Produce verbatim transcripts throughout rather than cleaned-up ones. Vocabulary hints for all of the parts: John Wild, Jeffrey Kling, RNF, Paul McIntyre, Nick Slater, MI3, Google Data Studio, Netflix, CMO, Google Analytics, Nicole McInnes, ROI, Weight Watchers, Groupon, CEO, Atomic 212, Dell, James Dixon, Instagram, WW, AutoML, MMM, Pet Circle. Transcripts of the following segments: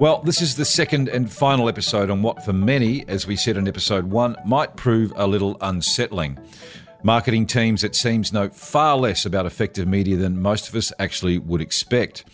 Well, this is the second and final episode on what, for many, as we said in episode one, might prove a little unsettling. Marketing teams, it seems, know far less about effective media than most of us actually would expect.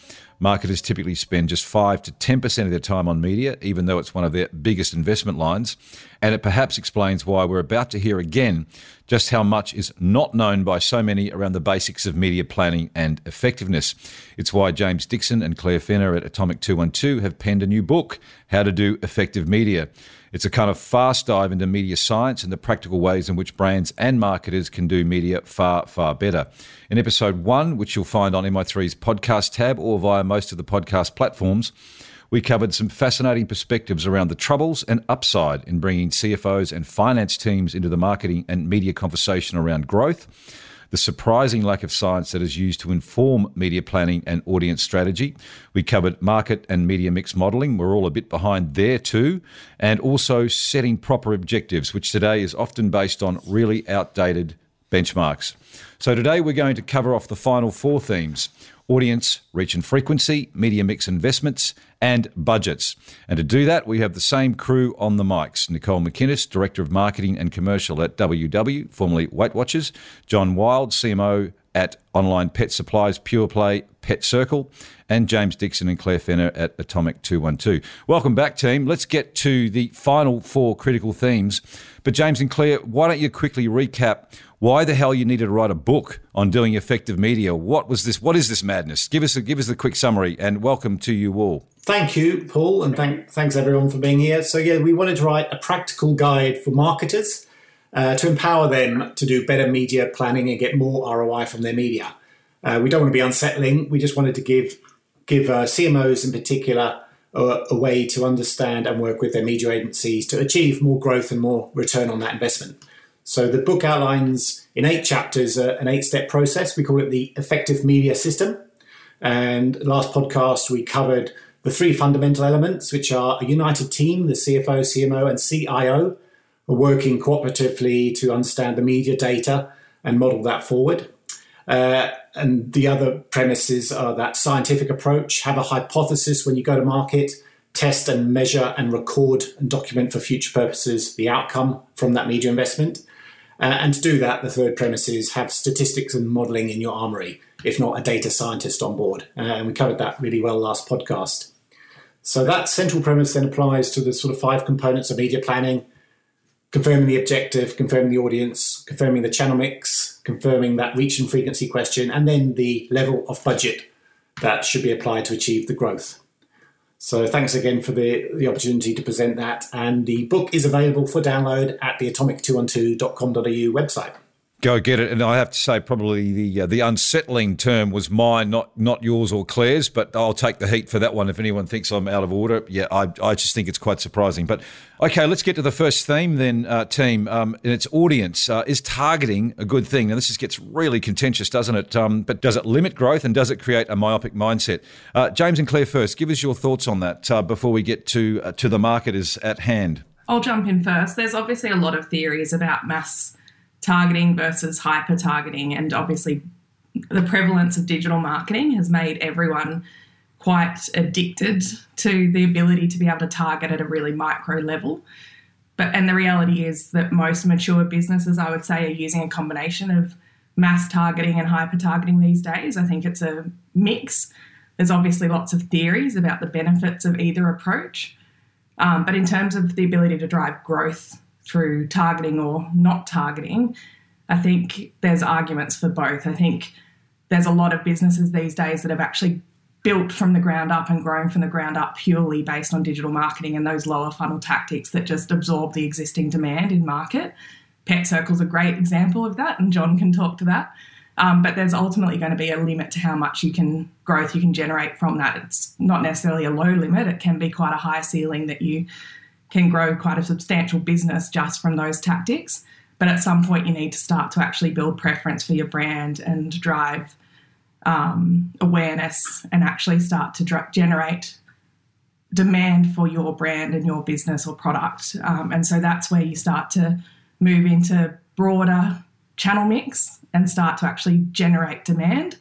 Marketers typically spend just five to ten percent of their time on media, even though it's one of their biggest investment lines. And it perhaps explains why we're about to hear again just how much is not known by so many around the basics of media planning and effectiveness. It's why James Dixon and Claire Fenner at Atomic two twelve have penned a new book, How to Do Effective Media. It's a kind of fast dive into media science and the practical ways in which brands and marketers can do media far, far better. In episode one, which you'll find on M I three's podcast tab or via most of the podcast platforms, we covered some fascinating perspectives around the troubles and upside in bringing C F Os and finance teams into the marketing and media conversation around growth, the surprising lack of science that is used to inform media planning and audience strategy. We covered market and media mix modelling. We're all a bit behind there too. And also setting proper objectives, which today is often based on really outdated benchmarks. So today we're going to cover off the final four themes: audience, reach and frequency, media mix investments, and budgets. And to do that, we have the same crew on the mics. Nicole McInnes, Director of Marketing and Commercial at W W, formerly Weight Watchers. John Wild, C M O at online pet supplies pure play Pet Circle, and James Dixon and Claire Fenner at Atomic two twelve. Welcome back, team. Let's get to the final four critical themes. But James and Claire, why don't you quickly recap why the hell you needed to write a book on doing effective media? What was this? What is this madness? Give us a, give us the quick summary, and welcome to you all. Thank you, Paul, and thank, thanks everyone for being here. So yeah, we wanted to write a practical guide for marketers Uh, to empower them to do better media planning and get more R O I from their media. Uh, we don't want to be unsettling. We just wanted to give give uh, C M Os in particular uh, a way to understand and work with their media agencies to achieve more growth and more return on that investment. So the book outlines in eight chapters uh, an eight-step process. We call it the effective media system. And last podcast, we covered the three fundamental elements, which are a united team, the C F O, C M O, and C I O, working cooperatively to understand the media data and model that forward. Uh, and the other premises are that scientific approach, have a hypothesis when you go to market, test and measure and record and document for future purposes the outcome from that media investment. Uh, and to do that, the third premise is have statistics and modelling in your armoury, if not a data scientist on board. Uh, and we covered that really well last podcast. So that central premise then applies to the sort of five components of media planning: confirming the objective, confirming the audience, confirming the channel mix, confirming that reach and frequency question, and then the level of budget that should be applied to achieve the growth. So thanks again for the, the opportunity to present that. And the book is available for download at the atomic two twelve dot com dot a u website. Go get it. And I have to say, probably the uh, the unsettling term was mine, not not yours or Claire's, but I'll take the heat for that one if anyone thinks I'm out of order. Yeah, I I just think it's quite surprising. But okay, let's get to the first theme then, uh, team, um, and it's audience. Uh, is targeting a good thing? Now, this just gets really contentious, doesn't it? Um, but does it limit growth and does it create a myopic mindset? Uh, James and Claire first, give us your thoughts on that uh, before we get to uh, to the marketers at hand. I'll jump in first. There's obviously a lot of theories about mass targeting versus hyper-targeting, and obviously the prevalence of digital marketing has made everyone quite addicted to the ability to be able to target at a really micro level. But and the reality is that most mature businesses, I would say, are using a combination of mass targeting and hyper-targeting these days. I think it's a mix. There's obviously lots of theories about the benefits of either approach, um, but in terms of the ability to drive growth through targeting or not targeting, I think there's arguments for both. I think there's a lot of businesses these days that have actually built from the ground up and grown from the ground up purely based on digital marketing and those lower funnel tactics that just absorb the existing demand in market. Pet Circle's a great example of that, and John can talk to that. Um, but there's ultimately going to be a limit to how much you can growth you can generate from that. It's not necessarily a low limit. It can be quite a high ceiling that you can grow quite a substantial business just from those tactics. But at some point you need to start to actually build preference for your brand and drive um, awareness and actually start to dr- generate demand for your brand and your business or product. Um, and so that's where you start to move into broader channel mix and start to actually generate demand.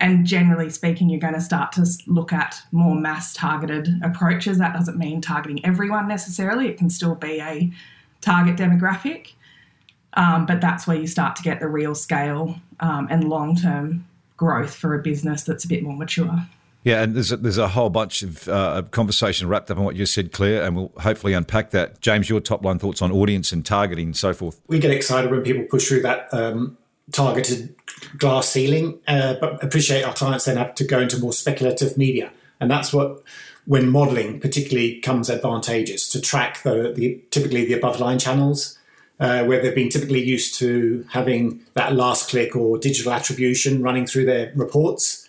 And generally speaking, you're going to start to look at more mass targeted approaches. That doesn't mean targeting everyone necessarily. It can still be a target demographic, um, but that's where you start to get the real scale um, and long-term growth for a business that's a bit more mature. Yeah, and there's a, there's a whole bunch of uh, conversation wrapped up on what you said, Claire, and we'll hopefully unpack that. James, your top-line thoughts on audience and targeting and so forth. We get excited when people push through that um, targeted glass ceiling, uh, but appreciate our clients then have to go into more speculative media. And that's what, when modelling particularly, comes advantageous, to track the, the typically the above-line channels, uh, where they've been typically used to having that last click or digital attribution running through their reports.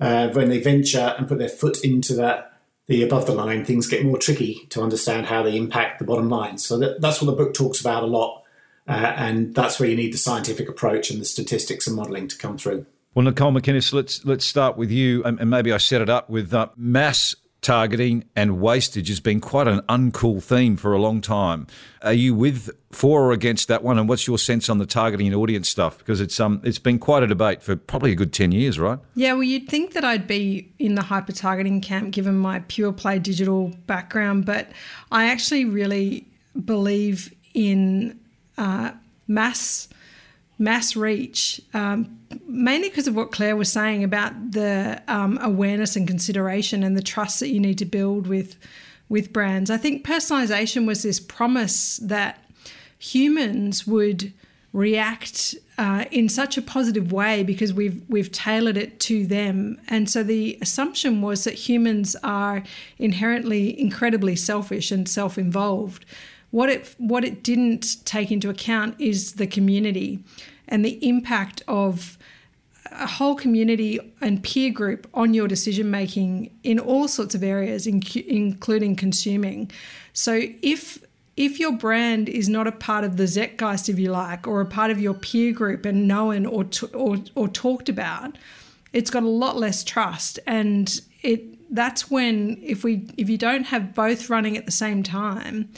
Uh, when they venture and put their foot into that, the above the line, things get more tricky to understand how they impact the bottom line. So that, that's what the book talks about a lot. Uh, and that's where you need the scientific approach and the statistics and modelling to come through. Well, Nicole McInnes, let's let's start with you. And, and maybe I set it up with uh, mass targeting and wastage has been quite an uncool theme for a long time. Are you with, for or against that one? And what's your sense on the targeting and audience stuff? Because it's um it's been quite a debate for probably a good ten years, right? Yeah, well, you'd think that I'd be in the hyper-targeting camp given my pure play digital background, but I actually really believe in uh, mass mass reach, um, mainly because of what Claire was saying about the um, awareness and consideration and the trust that you need to build with with brands. I think personalisation was this promise that humans would react uh, in such a positive way because we've we've tailored it to them. And so the assumption was that humans are inherently incredibly selfish and self-involved. What it what it didn't take into account is the community and the impact of a whole community and peer group on your decision-making in all sorts of areas, including consuming. So if if your brand is not a part of the zeitgeist, if you like, or a part of your peer group and known or or, or talked about, it's got a lot less trust. And it that's when, if we if you don't have both running at the same time,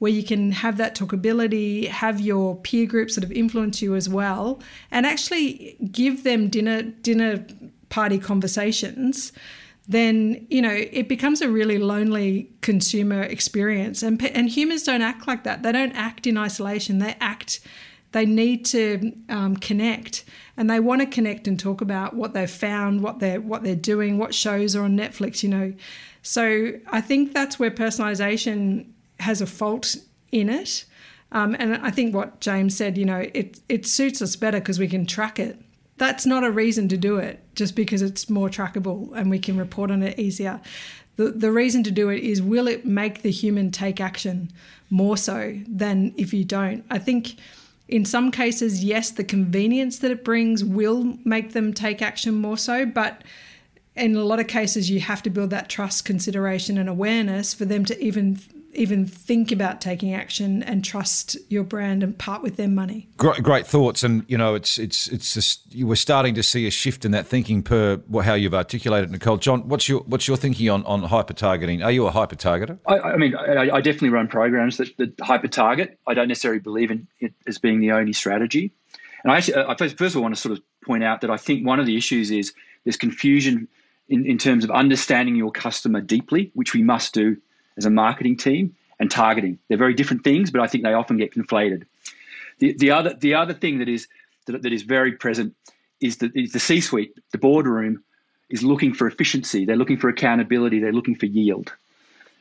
where you can have that talkability, have your peer group sort of influence you as well, and actually give them dinner dinner party conversations, then, you know, it becomes a really lonely consumer experience. And and humans don't act like that. They don't act in isolation. They act, they need to um, connect, and they want to connect and talk about what they've found, what they're what they're doing, what shows are on Netflix, you know. So I think that's where personalisation has a fault in it. Um, and I think what James said, you know, it, it suits us better because we can track it. That's not a reason to do it, just because it's more trackable and we can report on it easier. The, the reason to do it is, will it make the human take action more so than if you don't? I think in some cases, yes, the convenience that it brings will make them take action more so, but in a lot of cases, you have to build that trust, consideration and awareness for them to even even think about taking action and trust your brand and part with their money. Great, great thoughts. And, you know, it's it's it's just, we're starting to see a shift in that thinking per how you've articulated, Nicole. John, what's your what's your thinking on, on hyper-targeting? Are you a hyper-targeter? I, I mean, I, I definitely run programs that, that hyper-target. I don't necessarily believe in it as being the only strategy. And I actually, I first of all want to sort of point out that I think one of the issues is there's confusion in, in terms of understanding your customer deeply, which we must do as a marketing team, and targeting. They're very different things, but I think they often get conflated. The, the other the other thing that is that, that is very present is that the C-suite, the boardroom, is looking for efficiency. They're looking for accountability. They're looking for yield,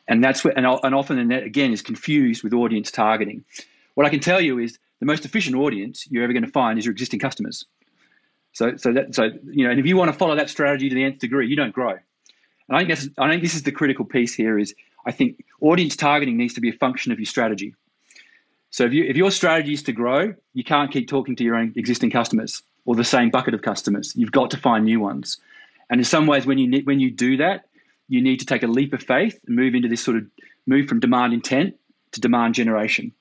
and that's where and, and often that again is confused with audience targeting. What I can tell you is the most efficient audience you're ever going to find is your existing customers. So so that so you know, and if you want to follow that strategy to the nth degree, you don't grow. And I think that's I think this is the critical piece here is, I think audience targeting needs to be a function of your strategy. So if, you, if your strategy is to grow, you can't keep talking to your own existing customers. or the same bucket of customers. You've got to find new ones. And in some ways, when you when you do that, you need to take a leap of faith and move into this sort of move from demand intent to demand generation.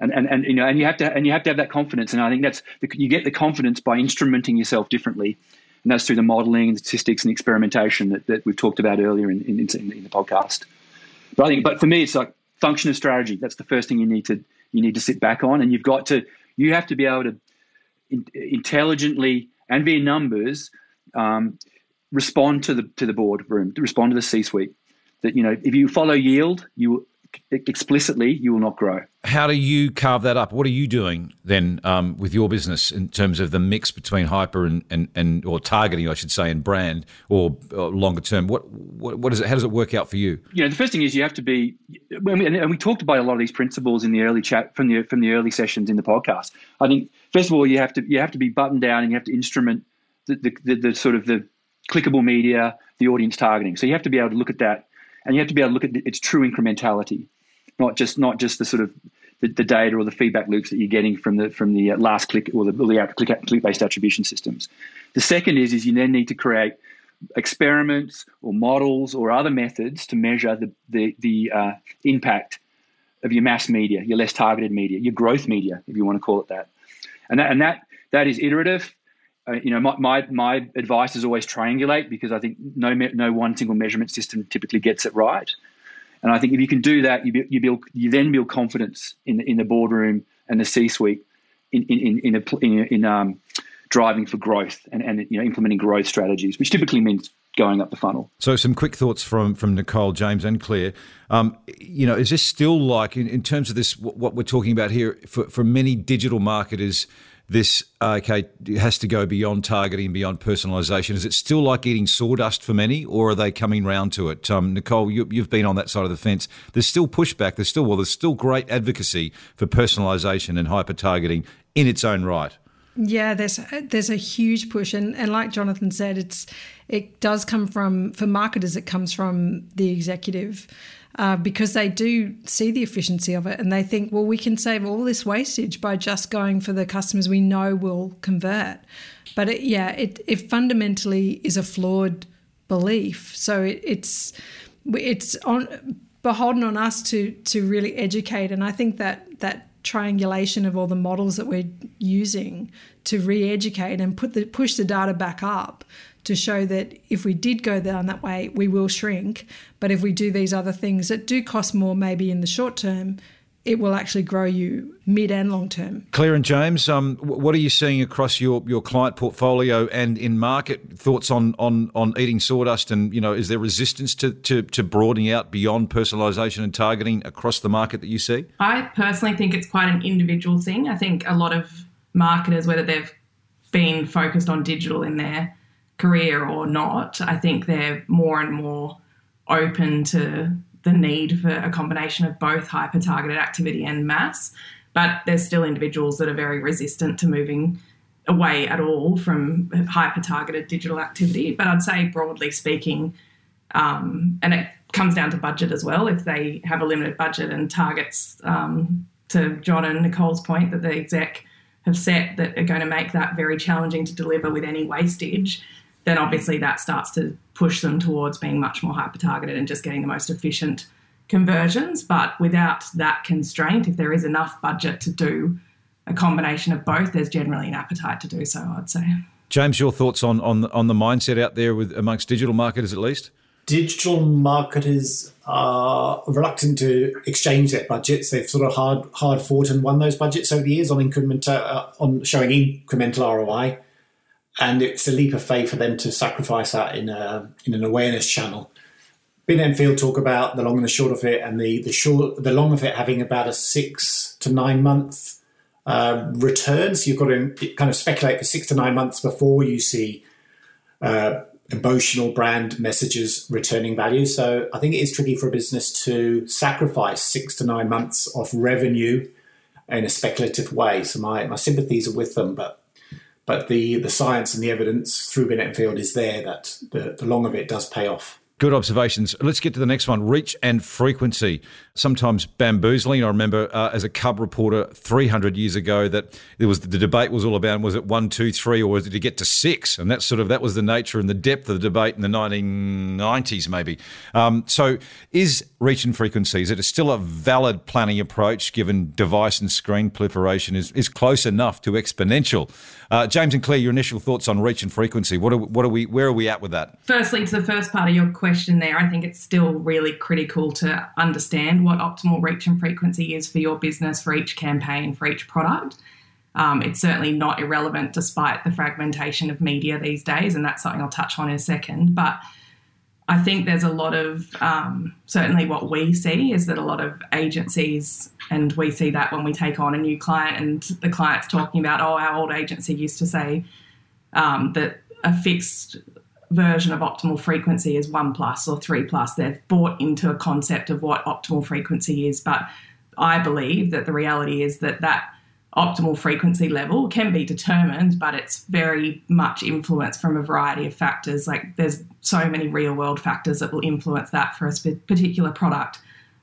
And, and, and you know, and you have to and you have to have that confidence. And I think that's the, you get the confidence by instrumenting yourself differently, and that's through the modelling and statistics and experimentation that, that we've talked about earlier in, in, in the podcast. But I think, but for me, it's like function and strategy. That's the first thing you need to you need to sit back on, and you've got to you have to be able to in, intelligently and via numbers um, respond to the to the boardroom, to respond to the C-suite. That you know, if you follow yield, you explicitly you will not grow. How do you carve that up? What are you doing then um, with your business in terms of the mix between hyper and, and, and or targeting, I should say, and brand or, or longer term? What what what is it? How does it work out for you? You know, the first thing is you have to be, and we talked about a lot of these principles in the early chat from the from the early sessions in the podcast. I think first of all you have to you have to be buttoned down, and you have to instrument the the, the, the sort of the clickable media, the audience targeting. So you have to be able to look at that. And you have to be able to look at its true incrementality, not just not just the sort of the, the data or the feedback loops that you're getting from the from the last click or the, the click, click-based attribution systems. The second is is you then need to create experiments or models or other methods to measure the the, the uh, impact of your mass media, your less targeted media, your growth media, if you want to call it that. And that and that that is iterative. Uh, you know, my, my my advice is always triangulate, because I think no me- no one single measurement system typically gets it right. And I think if you can do that, you be, you build you then build confidence in the, in the boardroom and the C-suite in in in in, a, in, in um, driving for growth and, and you know implementing growth strategies, which typically means going up the funnel. So some quick thoughts from from Nicole, James and Claire. Um, you know, is this still like in, in terms of this what we're talking about here for for many digital marketers? This okay has to go beyond targeting, beyond personalization. Is it still like eating sawdust for many, or are they coming round to it? Um, Nicole, you, you've been on that side of the fence. There's still pushback. There's still well, there's still great advocacy for personalization and hyper targeting in its own right. Yeah, there's there's a huge push, and, and like Jonathan said, it's it does come from for marketers. It comes from the executive. Uh, because they do see the efficiency of it and they think, well, we can save all this wastage by just going for the customers we know will convert. But it, yeah, it, it fundamentally is a flawed belief. So it, it's it's on beholden on us to to really educate. And I think that that triangulation of all the models that we're using to re-educate and put the push the data back up to show that if we did go down that way, we will shrink. But if we do these other things that do cost more maybe in the short term, it will actually grow you mid and long term. Claire and James, um, what are you seeing across your, your client portfolio and in market? Thoughts on on on eating sawdust and, you know, is there resistance to, to, to broadening out beyond personalization and targeting across the market that you see? I personally think it's quite an individual thing. I think a lot of marketers, whether they've been focused on digital in their career or not, I think they're more and more open to the need for a combination of both hyper-targeted activity and mass, but there's still individuals that are very resistant to moving away at all from hyper-targeted digital activity. But I'd say broadly speaking, um, and it comes down to budget as well, if they have a limited budget and targets, um, to John and Nicole's point, that the exec have set that are going to make that very challenging to deliver with any wastage, then obviously that starts to push them towards being much more hyper-targeted and just getting the most efficient conversions. But without that constraint, if there is enough budget to do a combination of both, there's generally an appetite to do so, I'd say. James, your thoughts on on, on the mindset out there with amongst digital marketers at least? Digital marketers are reluctant to exchange their budgets. They've sort of hard hard fought and won those budgets over the years on incremental, uh, on showing incremental R O I. And it's a leap of faith for them to sacrifice that in a in an awareness channel. Binet-Field talk about the long and the short of it, and the the short the long of it having about a six to nine month uh, return. So you've got to kind of speculate for six to nine months before you see uh, emotional brand messages returning value. So I think it is tricky for a business to sacrifice six to nine months of revenue in a speculative way. So my my sympathies are with them, but. But the, the science and the evidence through Binet-Field is there that the, the long of it does pay off. Good observations. Let's get to the next one, reach and frequency. Sometimes bamboozling. I remember uh, as a cub reporter three hundred years ago that there was the debate was all about, was it one, two, three, or did it get to six? And that's sort of, that was the nature and the depth of the debate in the nineteen nineties maybe. Um, so is reach and frequency, is it still a valid planning approach given device and screen proliferation is, is close enough to exponential? Uh, James and Claire, your initial thoughts on reach and frequency. What are, what are we, where are we at with that? Firstly, to the first part of your question, Question there, I think it's still really critical to understand what optimal reach and frequency is for your business, for each campaign, for each product. Um, it's certainly not irrelevant despite the fragmentation of media these days, and that's something I'll touch on in a second. But I think there's a lot of, um, certainly what we see is that a lot of agencies, and we see that when we take on a new client and the client's talking about, oh, our old agency used to say um, that a fixed version of optimal frequency is one plus or three plus. They've bought into a concept of what optimal frequency is, but I believe that the reality is that that optimal frequency level can be determined, but it's very much influenced from a variety of factors. Like there's so many real world factors that will influence that for a particular product,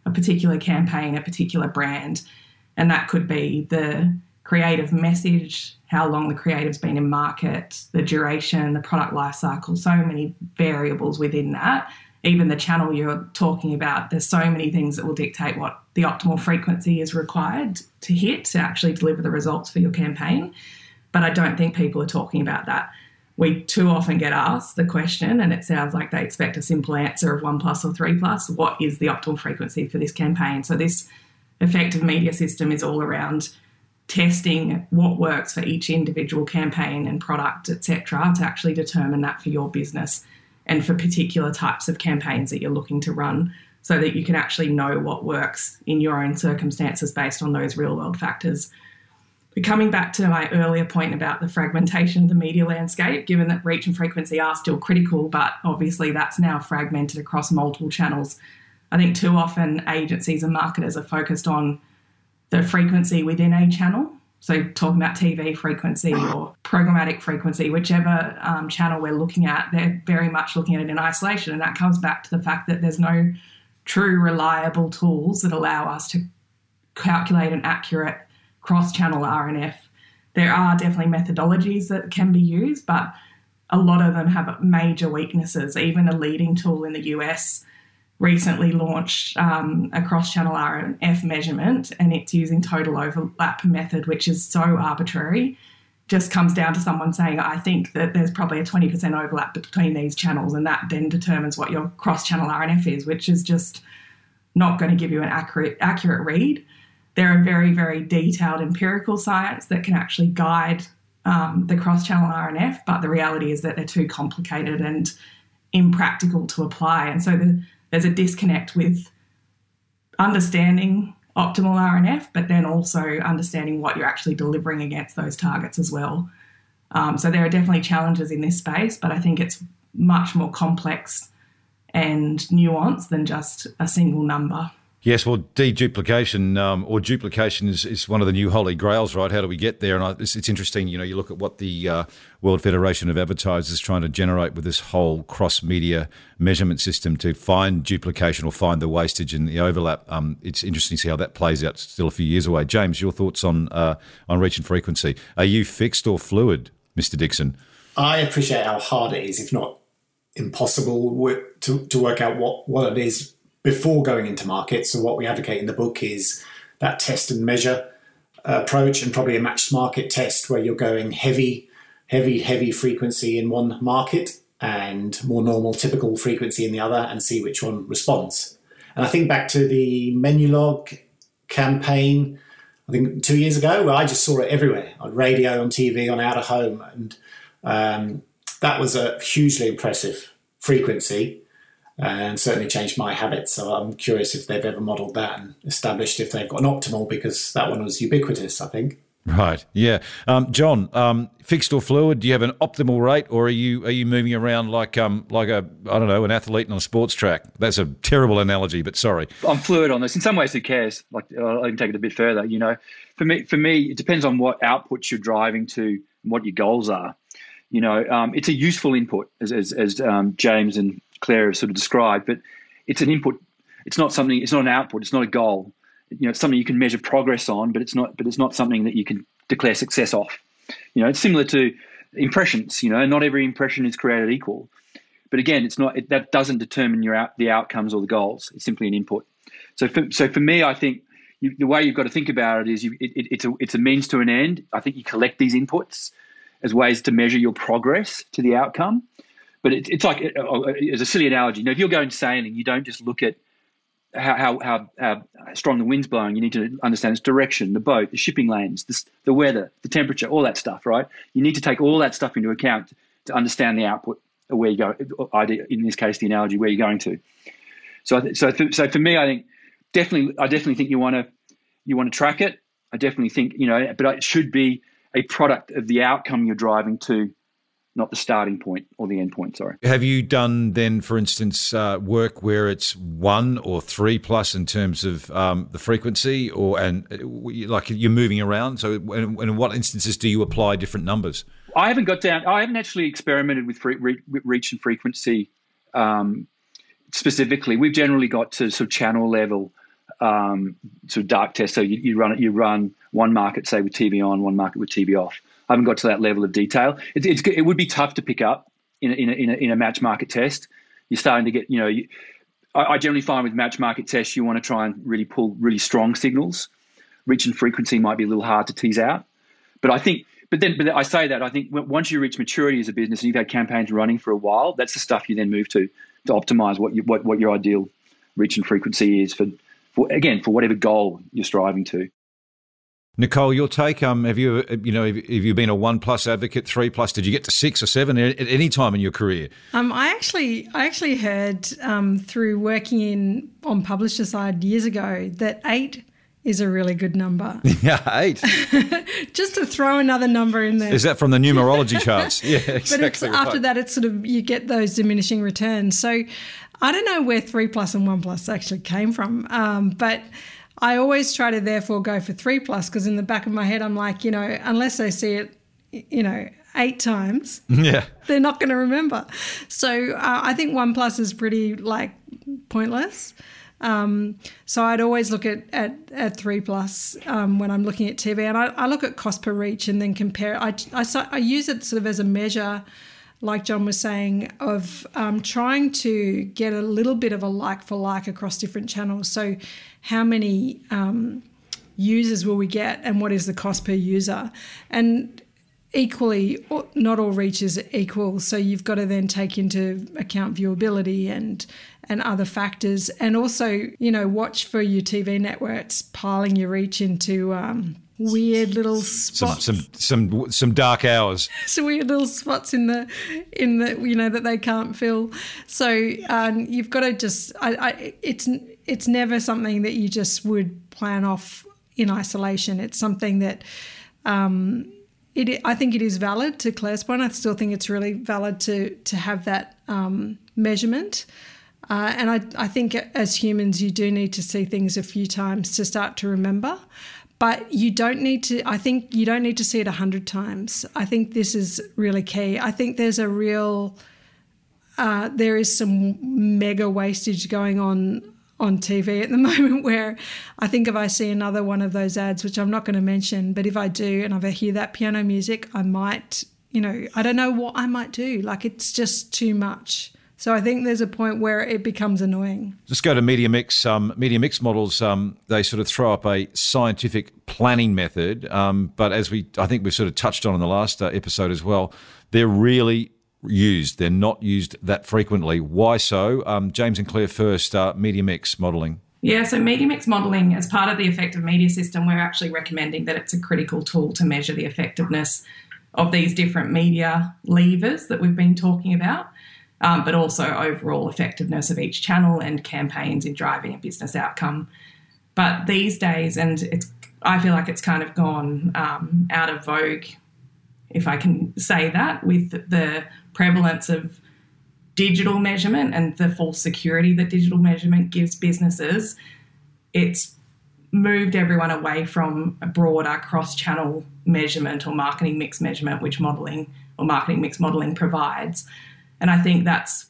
a particular campaign, a particular brand. And that could be the creative message, how long the creative's been in market, the duration, the product life cycle, so many variables within that. Even the channel you're talking about, there's so many things that will dictate what the optimal frequency is required to hit to actually deliver the results for your campaign. But I don't think people are talking about that. We too often get asked the question, and it sounds like they expect a simple answer of one plus or three plus. What is the optimal frequency for this campaign? So this effective media system is all around testing what works for each individual campaign and product, et cetera, to actually determine that for your business and for particular types of campaigns that you're looking to run so that you can actually know what works in your own circumstances based on those real world factors. But coming back to my earlier point about the fragmentation of the media landscape, given that reach and frequency are still critical, but obviously that's now fragmented across multiple channels. I think too often agencies and marketers are focused on the frequency within a channel, so talking about T V frequency or programmatic frequency, whichever um, channel we're looking at, they're very much looking at it in isolation, and that comes back to the fact that there's no true reliable tools that allow us to calculate an accurate cross-channel R N F. There are definitely methodologies that can be used, but a lot of them have major weaknesses. Even a leading tool in the U S recently launched um, a cross-channel R N F measurement, and it's using total overlap method, which is so arbitrary. Just comes down to someone saying, I think that there's probably a twenty percent overlap between these channels, and that then determines what your cross-channel R N F is, which is just not going to give you an accurate, accurate read. There are very, very detailed empirical science that can actually guide um, the cross-channel R N F, but the reality is that they're too complicated and impractical to apply. And so the there's a disconnect with understanding optimal R N F, but then also understanding what you're actually delivering against those targets as well. Um, so there are definitely challenges in this space, but I think it's much more complex and nuanced than just a single number. Yes, well, deduplication um, or duplication is, is one of the new holy grails, right? How do we get there? And I, it's, it's interesting, you know, you look at what the uh, World Federation of Advertisers is trying to generate with this whole cross-media measurement system to find duplication or find the wastage and the overlap. Um, it's interesting to see how that plays out. It's still a few years away. James, your thoughts on uh, on reach and frequency. Are you fixed or fluid, Mister Dixon? I appreciate how hard it is, if not impossible, to, to work out what, what it is before going into market. So what we advocate in the book is that test and measure approach, and probably a matched market test where you're going heavy, heavy, heavy frequency in one market and more normal, typical frequency in the other, and see which one responds. And I think back to the Menulog campaign, I think two years ago, where I just saw it everywhere, on radio, on T V, on out of home. And um, that was a hugely impressive frequency, and certainly changed my habits. So I'm curious if they've ever modelled that and established if they've got an optimal, because that one was ubiquitous, I think. Right, yeah. Um, John, um, fixed or fluid? Do you have an optimal rate, or are you are you moving around like um like a I don't know an athlete on a sports track? That's a terrible analogy, but sorry. I'm fluid on this. In some ways, who cares? Like I can take it a bit further. You know, for me, for me, it depends on what outputs you're driving to and what your goals are. You know, um, it's a useful input, as as, as um, James and Claire has sort of described, but it's an input. It's not something, it's not an output, it's not a goal. You know, it's something you can measure progress on, but it's not, but it's not something that you can declare success off. You know, it's similar to impressions. You know, not every impression is created equal, but again, it's not, it, that doesn't determine your out, the outcomes or the goals. It's simply an input. So, for, so for me, I think you, the way you've got to think about it is you, it, it, it's a, it's a means to an end. I think you collect these inputs as ways to measure your progress to the outcome. But it, it's like, it, it's a silly analogy. You know, if you're going sailing, you don't just look at How, how how how strong the wind's blowing. You need to understand its direction, the boat, the shipping lanes, the, the weather, the temperature, all that stuff, right? You need to take all that stuff into account to understand the output of where you go. In this case, the analogy where you're going to. So so so for me, I think definitely, I definitely think you want to you want to track it. I definitely think you know, but it should be a product of the outcome you're driving to, not the starting point or the end point, sorry. Have you done then, for instance, uh, work where it's one or three plus in terms of um, the frequency, or and like you're moving around? So in, in what instances do you apply different numbers? I haven't got down, I haven't actually experimented with free, re, reach and frequency um, specifically. We've generally got to sort of channel level um, sort of dark tests. So you, you run it, you run one market, say with T V on, one market with T V off. I haven't got to that level of detail. It, it's, it would be tough to pick up in a, in, a, in, a, in a match market test. You're starting to get, you know, you, I, I generally find with match market tests, you want to try and really pull really strong signals. Reach and frequency might be a little hard to tease out. But I think, but then but I say that, I think once you reach maturity as a business and you've had campaigns running for a while, that's the stuff you then move to to optimize what, you, what, what your ideal reach and frequency is for, for, again, for whatever goal you're striving to. Nicole, your take. Um, have you, you know, have you been a one plus advocate, three plus? Did you get to six or seven at any time in your career? Um, I actually, I actually heard um, through working in on publisher side years ago that eight is a really good number. Yeah, eight. Just to throw another number in there. Is that from the numerology charts? Yeah, exactly. But it's, right. After that, it's sort of you get those diminishing returns. So I don't know where three plus and one plus actually came from, um, but. I always try to therefore go for three plus because in the back of my head I'm like, you know, unless they see it, you know, eight times, yeah, they're not going to remember. So uh, I think one plus is pretty like pointless. Um, so I'd always look at at, at three plus um, when I'm looking at T V, and I, I look at cost per reach and then compare. I, I I use it sort of as a measure, like John was saying, of um, trying to get a little bit of a like for like across different channels. So how many um, users will we get and what is the cost per user? And equally, not all reach is equal. So you've got to then take into account viewability and and other factors. And also, you know, watch for your T V networks piling your reach into um weird little spots, some, some some some dark hours. Some weird little spots in the in the you know that they can't fill. So um, you've got to just. I, I, it's it's never something that you just would plan off in isolation. It's something that um, it. I think it is valid to Claire's point. I still think it's really valid to to have that um, measurement. Uh, and I I think as humans you do need to see things a few times to start to remember. But you don't need to, I think you don't need to see it a hundred times. I think this is really key. I think there's a real, uh, there is some mega wastage going on on T V at the moment where I think if I see another one of those ads, which I'm not going to mention, but if I do and if I hear that piano music, I might, you know, I don't know what I might do. Like it's just too much. So I think there's a point where it becomes annoying. Just go to Media Mix. Um, Media Mix models, um, they sort of throw up a scientific planning method. Um, but as we, I think we sort of touched on in the last uh, episode as well, they're really used. They're not used that frequently. Why so? Um, James and Claire first, uh, Media Mix modelling. Yeah, so media mix modelling, as part of the effective media system, we're actually recommending that it's a critical tool to measure the effectiveness of these different media levers that we've been talking about. Um, but also overall effectiveness of each channel and campaigns in driving a business outcome. But these days, and it's, I feel like it's kind of gone um, out of vogue, if I can say that, with the prevalence of digital measurement and the false security that digital measurement gives businesses, it's moved everyone away from a broader cross-channel measurement or marketing mix measurement, which modelling or marketing mix modelling provides. And I think that's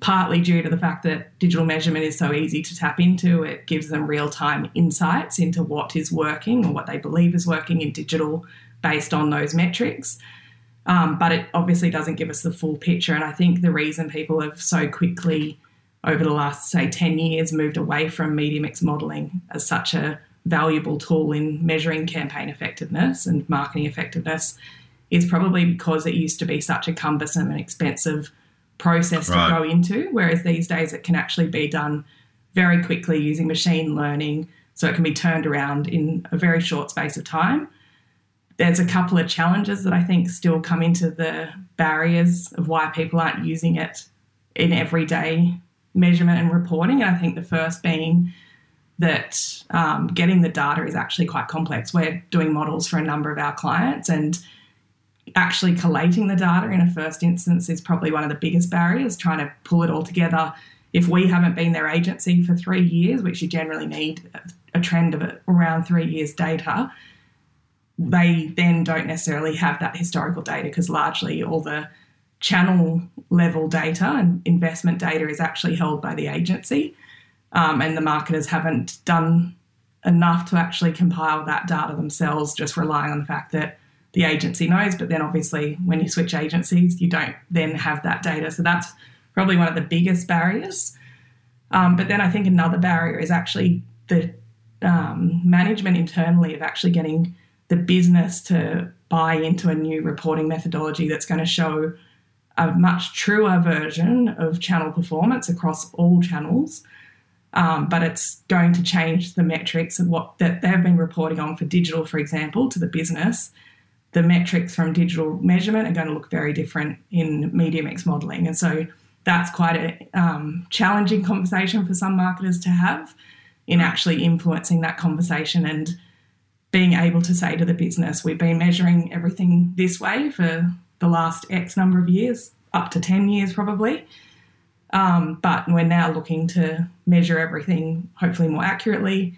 partly due to the fact that digital measurement is so easy to tap into. It gives them real-time insights into what is working or what they believe is working in digital based on those metrics. Um, but it obviously doesn't give us the full picture. And I think the reason people have so quickly over the last, say, ten years moved away from media mix modelling as such a valuable tool in measuring campaign effectiveness and marketing effectiveness is probably because it used to be such a cumbersome and expensive process right. to go into, whereas these days it can actually be done very quickly using machine learning, so it can be turned around in a very short space of time. There's a couple of challenges that I think still come into the barriers of why people aren't using it in everyday measurement and reporting, and I think the first being that um, getting the data is actually quite complex. We're doing models for a number of our clients, and actually collating the data in a first instance is probably one of the biggest barriers, trying to pull it all together. If we haven't been their agency for three years, which you generally need a trend of it, around three years data, they then don't necessarily have that historical data because largely all the channel level data and investment data is actually held by the agency, um, and the marketers haven't done enough to actually compile that data themselves, just relying on the fact that the agency knows. But then obviously when you switch agencies, you don't then have that data. So that's probably one of the biggest barriers. Um, but then I think another barrier is actually the um, management internally of actually getting the business to buy into a new reporting methodology that's going to show a much truer version of channel performance across all channels. Um, but it's going to change the metrics of what that they've been reporting on for digital, for example, to the business. The metrics from digital measurement are going to look very different in media mix modelling. And so that's quite a um, challenging conversation for some marketers to have in actually influencing that conversation and being able to say to the business, we've been measuring everything this way for the last X number of years, up to ten years probably, um, but we're now looking to measure everything hopefully more accurately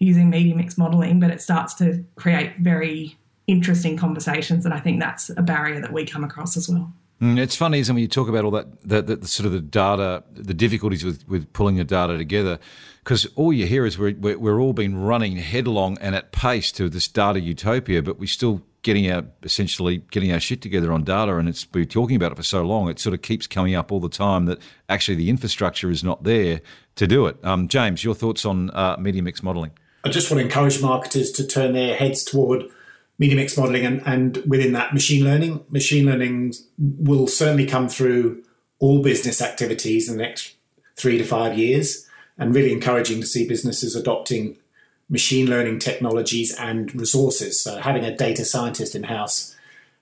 using media mix modelling, but it starts to create very interesting conversations, and I think that's a barrier that we come across as well. Mm, it's funny, isn't it, when you talk about all that, the, the, the sort of the data, the difficulties with, with pulling the data together, because all you hear is we're, we're, we're all been running headlong and at pace to this data utopia, but we're still getting our, essentially getting our shit together on data, and it's we're talking about it for so long, it sort of keeps coming up all the time that actually the infrastructure is not there to do it. Um, James, your thoughts on uh, media mix modelling? I just want to encourage marketers to turn their heads toward media mix modelling, and, and within that, machine learning. Machine learning will certainly come through all business activities in the next three to five years, and really encouraging to see businesses adopting machine learning technologies and resources. So having a data scientist in-house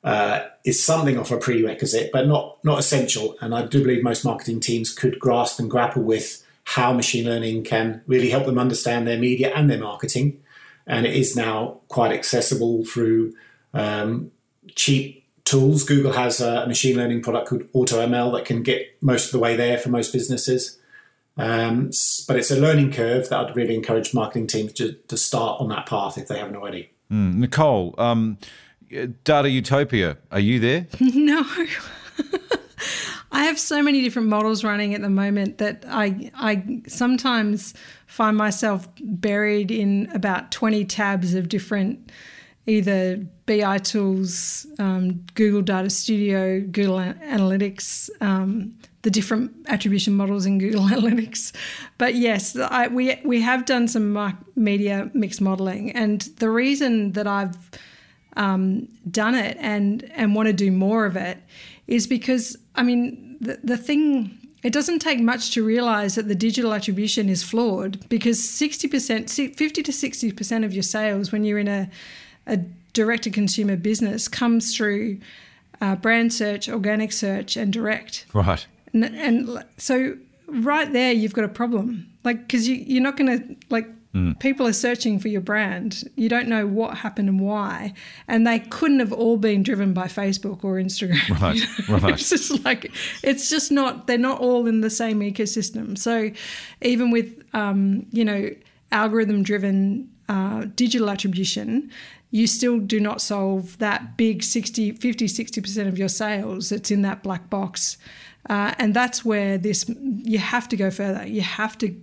uh, is something of a prerequisite, but not, not essential. And I do believe most marketing teams could grasp and grapple with how machine learning can really help them understand their media and their marketing. And it is now quite accessible through um, cheap tools. Google has a machine learning product called AutoML that can get most of the way there for most businesses. Um, but it's a learning curve that I'd really encourage marketing teams to, to start on that path if they haven't already. Mm. Nicole, um, Data Utopia, are you there? No. I have so many different models running at the moment that I I sometimes find myself buried in about twenty tabs of different either B I tools, um, Google Data Studio, Google Analytics, um, the different attribution models in Google Analytics. But yes, I, we we have done some media mix modelling, and the reason that I've um, done it and and want to do more of it is because, I mean, the, the thing, it doesn't take much to realise that the digital attribution is flawed, because sixty percent, fifty to sixty percent of your sales when you're in a, a direct-to-consumer business comes through uh, brand search, organic search and direct. Right. And, and so right there you've got a problem, like, because you, you're not going to, like, mm. people are searching for your brand. You don't know what happened and why, and they couldn't have all been driven by Facebook or Instagram. Right, you know? Right. It's just like, it's just not, they're not all in the same ecosystem. So even with, um, you know, algorithm-driven uh, digital attribution, you still do not solve that big sixty, fifty, sixty percent of your sales that's in that black box Uh, and that's where this, you have to go further. You have to,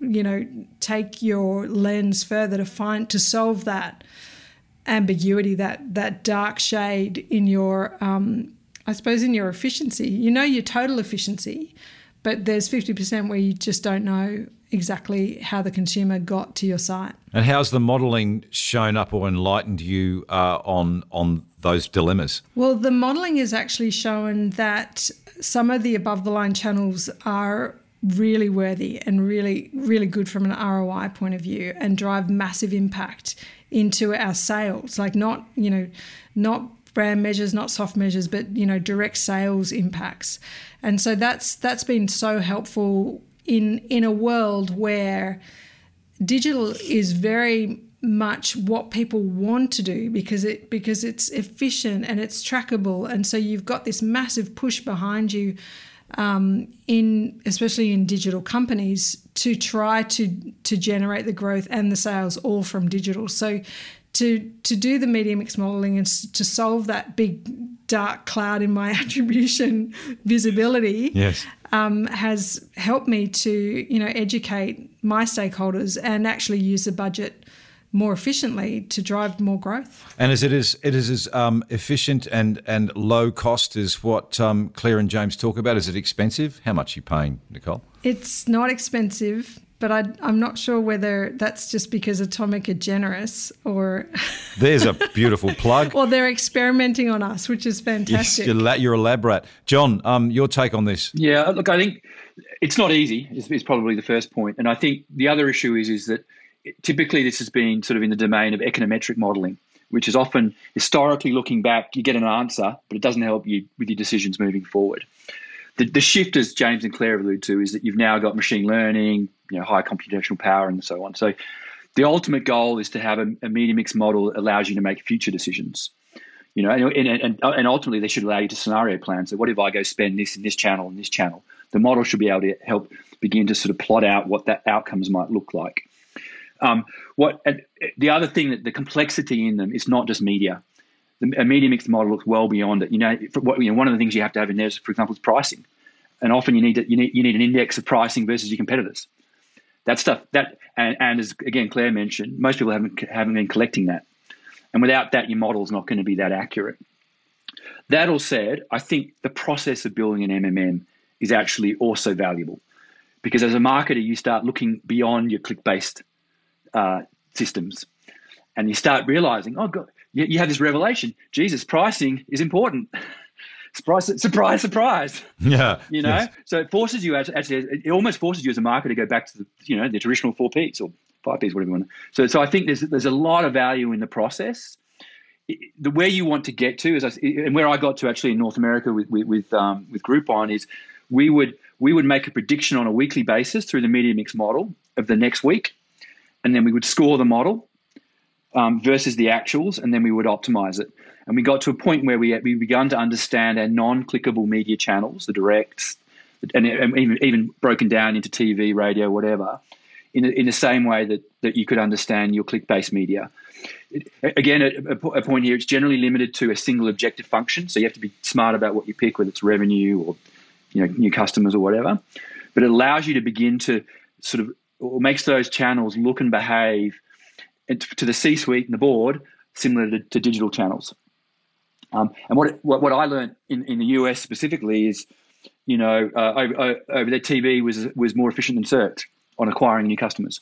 you know, take your lens further to find, to solve that ambiguity, that, that dark shade in your, um, I suppose, in your efficiency. You know your total efficiency, but there's fifty percent where you just don't know exactly how the consumer got to your site. And how's the modelling shown up or enlightened you uh, on on those dilemmas? Well, the modelling is actually shown that some of the above-the-line channels are really worthy and really, really good from an R O I point of view and drive massive impact into our sales. Like not, you know, not brand measures, not soft measures, but, you know, direct sales impacts. And so that's that's been so helpful in in a world where digital is very much what people want to do because it because it's efficient and it's trackable. And so you've got this massive push behind you um, in especially in digital companies to try to to generate the growth and the sales all from digital. So to to do the media mix modeling and to solve that big dark cloud in my attribution visibility, yes, um, has helped me to, you know, educate my stakeholders and actually use the budget more efficiently to drive more growth. And as it is, it is as um, efficient and, and low cost as what um, Claire and James talk about. Is it expensive? How much are you paying, Nicole? It's not expensive, but I, I'm not sure whether that's just because Atomic are generous or... There's a beautiful plug. Or they're experimenting on us, which is fantastic. Yes, you're elaborate. John, um, your take on this? Yeah, look, I think it's not easy is, is probably the first point. And I think the other issue is is that typically this has been sort of in the domain of econometric modelling, which is often historically looking back, you get an answer, but it doesn't help you with your decisions moving forward. The, the shift, as James and Claire alluded to, is that you've now got machine learning, you know, high computational power and so on. So the ultimate goal is to have a, a media mix model that allows you to make future decisions. You know, and, and, and ultimately they should allow you to scenario plan. So what if I go spend this in this channel and this channel? The model should be able to help begin to sort of plot out what that outcomes might look like. Um, what and the other thing that the complexity in them is not just media. The, a media mix model looks well beyond it. You know, for what, you know, one of the things you have to have in there, is, for example, is pricing, and often you need to, you need you need an index of pricing versus your competitors. That stuff that and, and as again Claire mentioned, most people haven't haven't been collecting that, and without that, your model's not going to be that accurate. That all said, I think the process of building an M M M is actually also valuable, because as a marketer, you start looking beyond your click-based Uh, systems, and you start realizing, oh God, you, you have this revelation. Jesus, pricing is important. surprise, surprise, surprise. Yeah, you know. Yes. So it forces you actually. It almost forces you as a marketer to go back to the, you know, the traditional four Ps or five Ps, whatever you want. So, so I think there's there's a lot of value in the process. It, the where you want to get to is, and where I got to actually in North America with with with, um, with Groupon is, we would we would make a prediction on a weekly basis through the media mix model of the next week. And then we would score the model um, versus the actuals, and then we would optimize it. And we got to a point where we we begun to understand our non-clickable media channels, the directs, and, and even, even broken down into T V, radio, whatever, in in the same way that, that you could understand your click-based media. It, again, a, a point here, it's generally limited to a single objective function, so you have to be smart about what you pick, whether it's revenue or, you know, new customers or whatever. But it allows you to begin to sort of, or makes those channels look and behave to the C-suite and the board similar to, to digital channels. Um, and what, what what I learned in, in the U S specifically is, you know, uh, over, over there T V was was more efficient than search on acquiring new customers.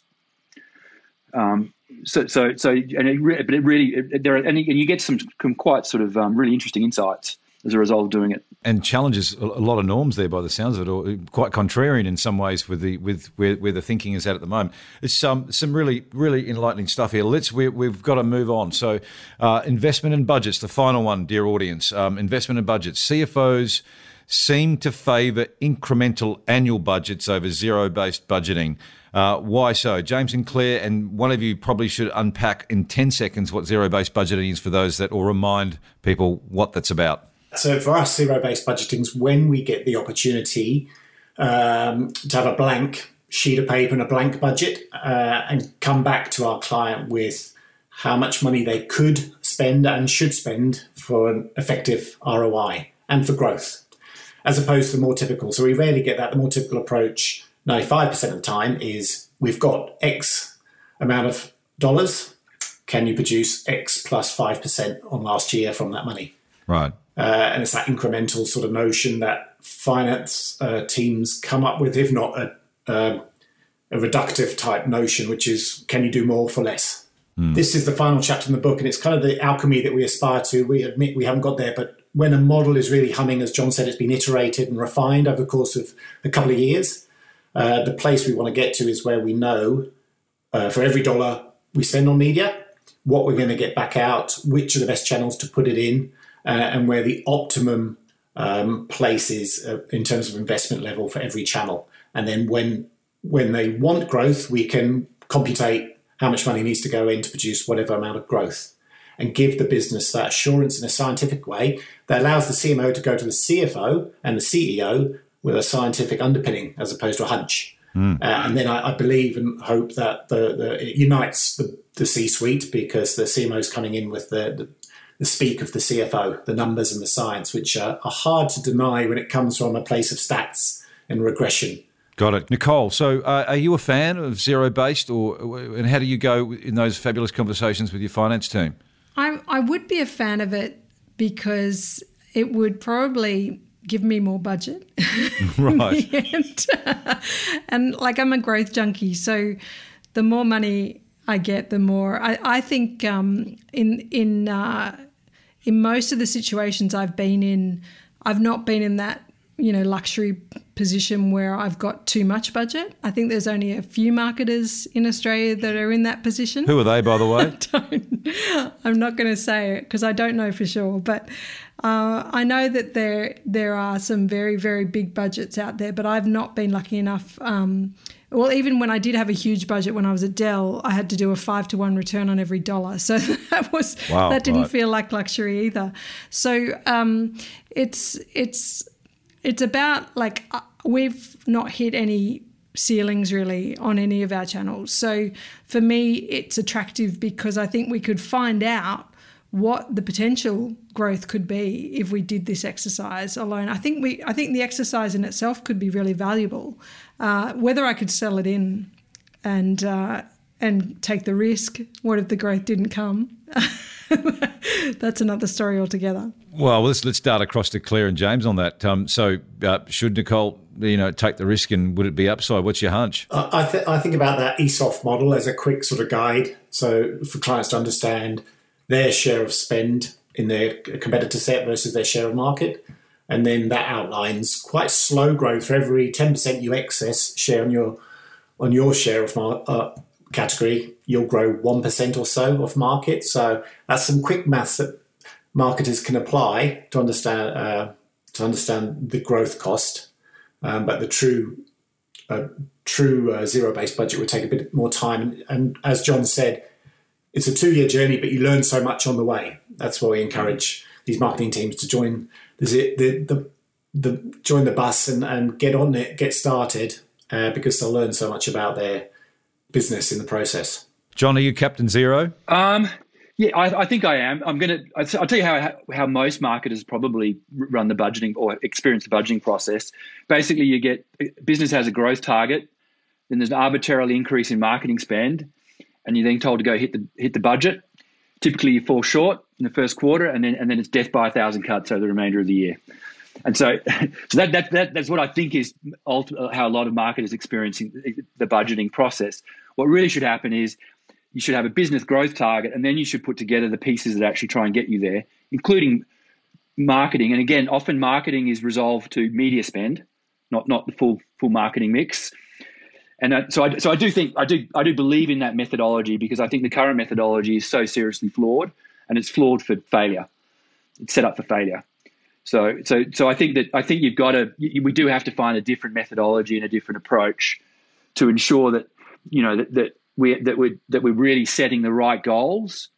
Um, so so so, and it re- but it really it, there are, and you get some quite sort of um, really interesting insights as a result of doing it. And challenges a lot of norms there by the sounds of it, or quite contrarian in some ways with the with where, where the thinking is at at the moment. It's some some really really enlightening stuff here. Let's we, we've got to move on. So uh, investment and budgets, the final one, dear audience. Um, investment and budgets. C F Os seem to favour incremental annual budgets over zero-based budgeting. Uh, why so? James and Claire, and one of you probably should unpack in ten seconds what zero-based budgeting is for those that, or remind people what that's about. So for us, zero-based budgeting is when we get the opportunity um, to have a blank sheet of paper and a blank budget uh, and come back to our client with how much money they could spend and should spend for an effective R O I and for growth. as opposed to the more typical. So we rarely get that. The more typical approach, ninety-five percent of the time, is we've got X amount of dollars. Can you produce X plus five percent on last year from that money? Right. Uh, and it's that incremental sort of notion that finance uh, teams come up with, if not a, a, a reductive type notion, which is, can you do more for less? Mm. This is the final chapter in the book, and it's kind of the alchemy that we aspire to. We admit we haven't got there, but when a model is really humming, as John said, it's been iterated and refined over the course of a couple of years. Uh, the place we want to get to is where we know uh, for every dollar we spend on media, what we're going to get back out, which are the best channels to put it in, uh, and where the optimum um, place is uh, in terms of investment level for every channel. And then when when they want growth, we can computate how much money needs to go in to produce whatever amount of growth and give the business that assurance in a scientific way that allows the C M O to go to the C F O and the C E O with a scientific underpinning as opposed to a hunch. Mm. Uh, and then I, I believe and hope that the, the it unites the, the C-suite, because the C M O is coming in with the, the, the speak of the C F O, the numbers and the science, which are, are hard to deny when it comes from a place of stats and regression. Got it. Nicole, so uh, are you a fan of zero-based, or and how do you go in those fabulous conversations with your finance team? I, I would be a fan of it because it would probably give me more budget. Right. And, uh, and like, I'm a growth junkie. So the more money I get, the more I, I think um, in, in, uh, in most of the situations I've been in, I've not been in that, you know, luxury position where I've got too much budget. I think there's only a few marketers in Australia that are in that position. Who are they, by the way? I don't, I'm not going to say it because I don't know for sure, but uh, I know that there there are some very, very big budgets out there, but I've not been lucky enough. Um, well, even when I did have a huge budget when I was at Dell, I had to do a five to one return on every dollar. So that was wow, that didn't right. feel like luxury either. So um, it's it's... It's about, like, uh, we've not hit any ceilings really on any of our channels. So for me, it's attractive because I think we could find out what the potential growth could be if we did this exercise alone. I think we, I think the exercise in itself could be really valuable. Uh, whether I could sell it in and uh, and take the risk, what if the growth didn't come? That's another story altogether. Well, let's let's start across to Claire and James on that. Um, so, uh, should Nicole, you know, take the risk, and would it be upside? What's your hunch? I th- I think about that E S O F model as a quick sort of guide, so for clients to understand their share of spend in their competitor set versus their share of market, and then that outlines quite slow growth for every ten percent you excess share on your on your share of market. Uh, category, you'll grow one percent or so off market. So that's some quick maths that marketers can apply to understand uh, to understand the growth cost. Um, but the true uh, true uh, zero-based budget would take a bit more time. And, and as John said, it's a two-year journey, but you learn so much on the way. That's why we encourage these marketing teams to join the the, the, the join the bus and, and get on it, get started, uh, because they'll learn so much about their business in the process. John, are you Captain Zero? Um, yeah, I, I think I am. I'm gonna. I'll tell you how how most marketers probably run the budgeting or experience the budgeting process. Basically, you get business has a growth target, then there's an arbitrarily increase in marketing spend, and you're then told to go hit the hit the budget. Typically, you fall short in the first quarter, and then and then it's death by a thousand cuts over the remainder of the year. And so, so that, that that that's what I think is how a lot of marketers experiencing the budgeting process. What really should happen is you should have a business growth target, and then you should put together the pieces that actually try and get you there, including marketing. And again, often marketing is resolved to media spend, not not the full full marketing mix. And that, so, I, so I do think I do I do believe in that methodology, because I think the current methodology is so seriously flawed, and it's flawed for failure. It's set up for failure. So, so, so I think that I think you've got to. You, we do have to find a different methodology and a different approach to ensure that you know that, that we that we that we're really setting the right goals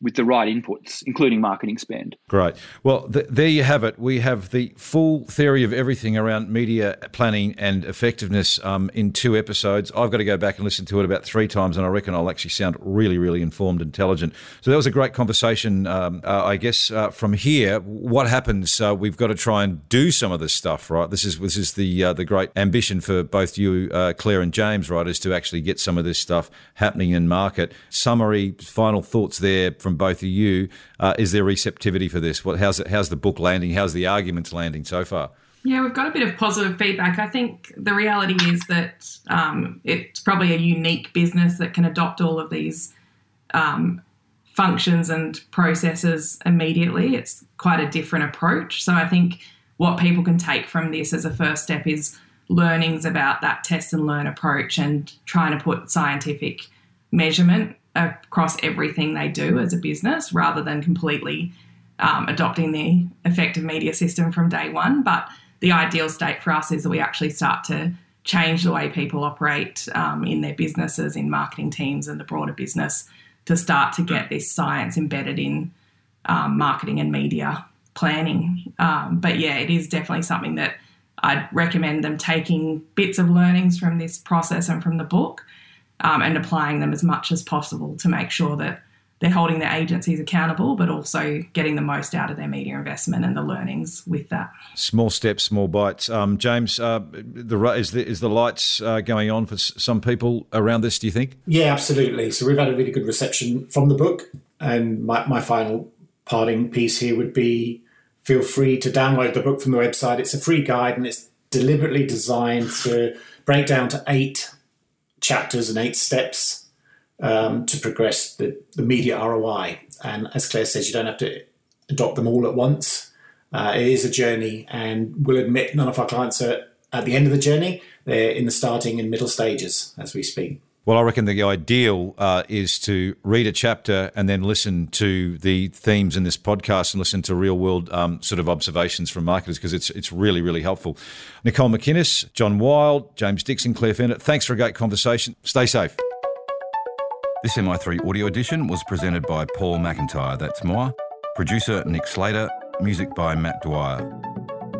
with the right inputs, including marketing spend. Great. Well, th- there you have it. We have the full theory of everything around media planning and effectiveness um, in two episodes. I've got to go back and listen to it about three times, and I reckon I'll actually sound really, really informed and intelligent. So that was a great conversation. Um, uh, I guess uh, from here, what happens? Uh, we've got to try and do some of this stuff, right? This is this is the uh, the great ambition for both you, uh, Claire and James, right, is to actually get some of this stuff happening in market. Summary, final thoughts there from both of you. Uh, is there receptivity for this? What, how's, it, how's the book landing? How's the arguments landing so far? Yeah, we've got a bit of positive feedback. I think the reality is that um, it's probably a unique business that can adopt all of these um, functions and processes immediately. It's quite a different approach. So I think what people can take from this as a first step is learnings about that test and learn approach and trying to put scientific measurement across everything they do as a business rather than completely um, adopting the effective media system from day one. But the ideal state for us is that we actually start to change the way people operate um, in their businesses, in marketing teams and the broader business to start to get this science embedded in um, marketing and media planning. Um, but, yeah, it is definitely something that I'd recommend them taking bits of learnings from this process and from the book Um, and applying them as much as possible to make sure that they're holding their agencies accountable, but also getting the most out of their media investment and the learnings with that. Small steps, small bites. Um, James, uh, the, is, the, is the lights uh, going on for some people around this, do you think? Yeah, absolutely. So we've had a really good reception from the book. And my, my final parting piece here would be feel free to download the book from the website. It's a free guide and it's deliberately designed to break down to eight chapters and eight steps um, to progress the, the media R O I. And as Claire says, you don't have to adopt them all at once. Uh, it is a journey, and we'll admit none of our clients are at the end of the journey. They're in the starting and middle stages as we speak. Well, I reckon the ideal uh, is to read a chapter and then listen to the themes in this podcast and listen to real-world um, sort of observations from marketers because it's it's really, really helpful. Nicole McInnes, John Wild, James Dixon, Claire Fenner, thanks for a great conversation. Stay safe. This M I three audio edition was presented by Paul McIntyre, that's moi, producer Nick Slater, music by Matt Dwyer.